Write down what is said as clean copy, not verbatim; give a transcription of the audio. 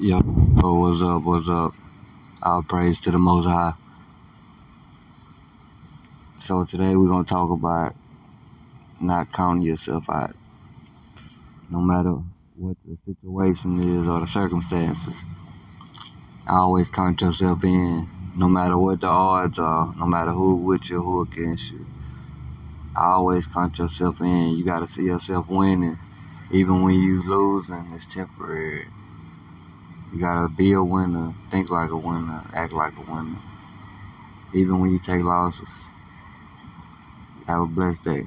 Yup, oh, what's up, what's up? All praise to the Most High. So today we're going to talk about not counting yourself out. No matter what the situation is or the circumstances, always count yourself in. No matter what the odds are, no matter who with you, who against you, always count yourself in. You got to see yourself winning. Even when you losing, it's temporary. You gotta be a winner, think like a winner, act like a winner. Even when you take losses. Have a blessed day.